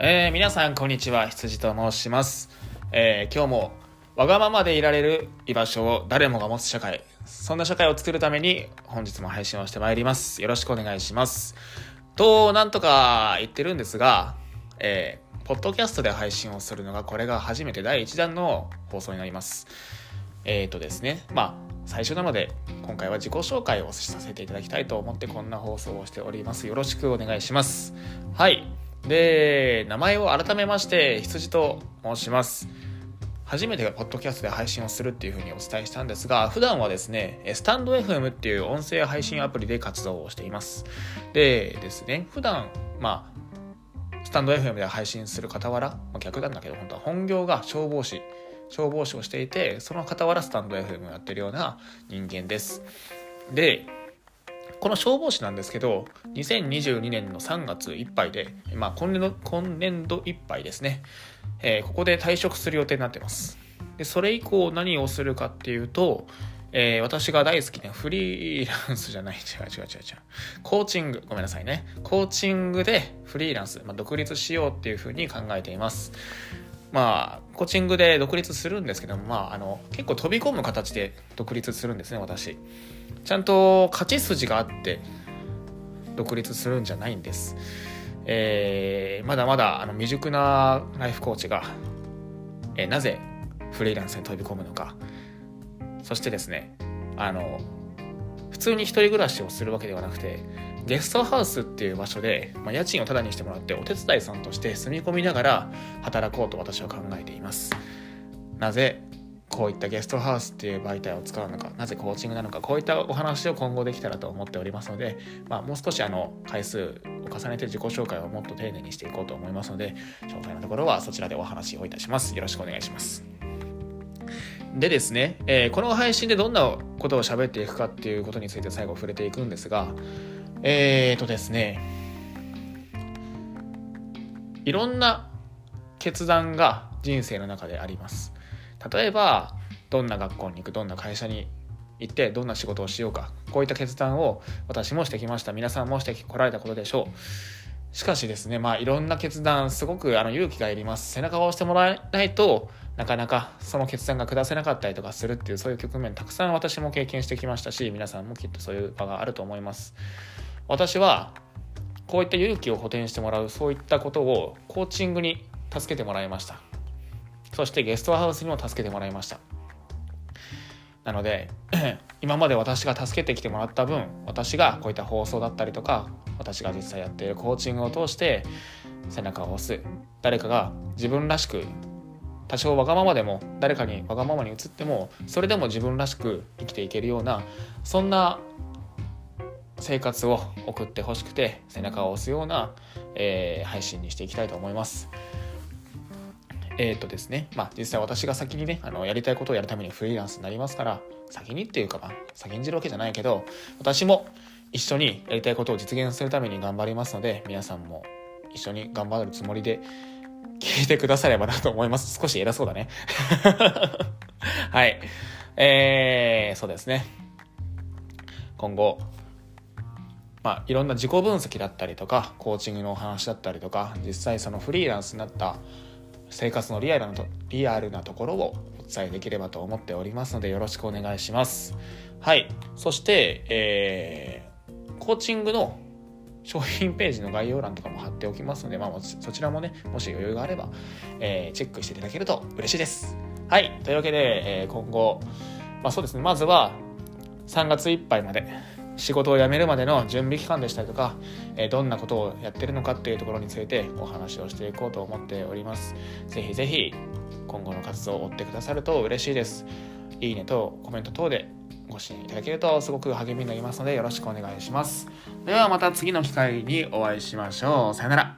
皆さんこんにちは、羊と申します。今日もわがままでいられる居場所を誰もが持つ社会、そんな社会を作るために本日も配信をしてまいります。よろしくお願いしますとなんとか言ってるんですが、ポッドキャストで配信をするのがこれが初めて第1弾の放送になります。ですね、最初なので今回は自己紹介をさせていただきたいと思ってこんな放送をしております。よろしくお願いします。はい。で、名前を改めまして羊と申します。初めてがポッドキャストで配信をするっていうふうにお伝えしたんですが、普段はですね、スタンド FM っていう音声配信アプリで活動をしています。でですね、普段スタンド FM で配信する傍ら、逆なんだけど本当は本業が消防士をしていて、その傍らスタンド FM をやってるような人間です。で、この消防士なんですけど、2022年の3月いっぱいで、今年度いっぱいですね、ここで退職する予定になってます。で、それ以降何をするかっていうと、私が大好きなフリーランスじゃない、違うコーチングでフリーランス、独立しようっていうふうに考えています。コーチングで独立するんですけども、結構飛び込む形で独立するんですね。私ちゃんと勝ち筋があって独立するんじゃないんです。まだまだ未熟なライフコーチが、なぜフリーランスに飛び込むのか、そしてですね、普通に一人暮らしをするわけではなくて、ゲストハウスっていう場所で、家賃をタダにしてもらってお手伝いさんとして住み込みながら働こうと私は考えています。なぜこういったゲストハウスっていう媒体を使うのか、なぜコーチングなのか、こういったお話を今後できたらと思っておりますので、もう少し回数を重ねて自己紹介をもっと丁寧にしていこうと思いますので、詳細なところはそちらでお話をいたします。よろしくお願いします。でですね、この配信でどんなことを喋っていくかっていうことについて最後触れていくんですが、ですね、いろんな決断が人生の中であります。例えばどんな学校に行く、どんな会社に行って、どんな仕事をしようか、こういった決断を私もしてきました。皆さんもしてこられたことでしょう。しかしですね、いろんな決断、すごく勇気がいります。背中を押してもらえないとなかなかその決断が下せなかったりとかするっていう、そういう局面たくさん私も経験してきましたし、皆さんもきっとそういう場があると思います。私はこういった勇気を補填してもらう、そういったことをコーチングに助けてもらいました。そしてゲストハウスにも助けてもらいました。なので今まで私が助けてきてもらった分、私がこういった放送だったりとか、私が実際やっているコーチングを通して背中を押す、誰かが自分らしく、多少わがままでも、誰かにわがままに移っても、それでも自分らしく生きていけるような、そんな生活を送ってほしくて、背中を押すような、配信にしていきたいと思います。ですね、実際私が先にね、やりたいことをやるためにフリーランスになりますから、先にっていうか、先んじるわけじゃないけど、私も一緒にやりたいことを実現するために頑張りますので、皆さんも一緒に頑張るつもりで聞いてくださればなと思います。少し偉そうだねはい。そうですね、今後いろんな自己分析だったりとか、コーチングのお話だったりとか、実際そのフリーランスになった生活のリアルなところをお伝えできればと思っておりますので、よろしくお願いします。はい。そして、コーチングの商品ページの概要欄とかも貼っておきますので、そちらもね、もし余裕があれば、チェックしていただけると嬉しいです。はい。というわけで、今後、そうですね、まずは3月いっぱいまで、仕事を辞めるまでの準備期間でしたりとか、どんなことをやってるのかっていうところについてお話をしていこうと思っております。ぜひぜひ今後の活動を追ってくださると嬉しいです。いいねとコメント等でご支援いただけるとすごく励みになりますので、よろしくお願いします。ではまた次の機会にお会いしましょう。さよなら。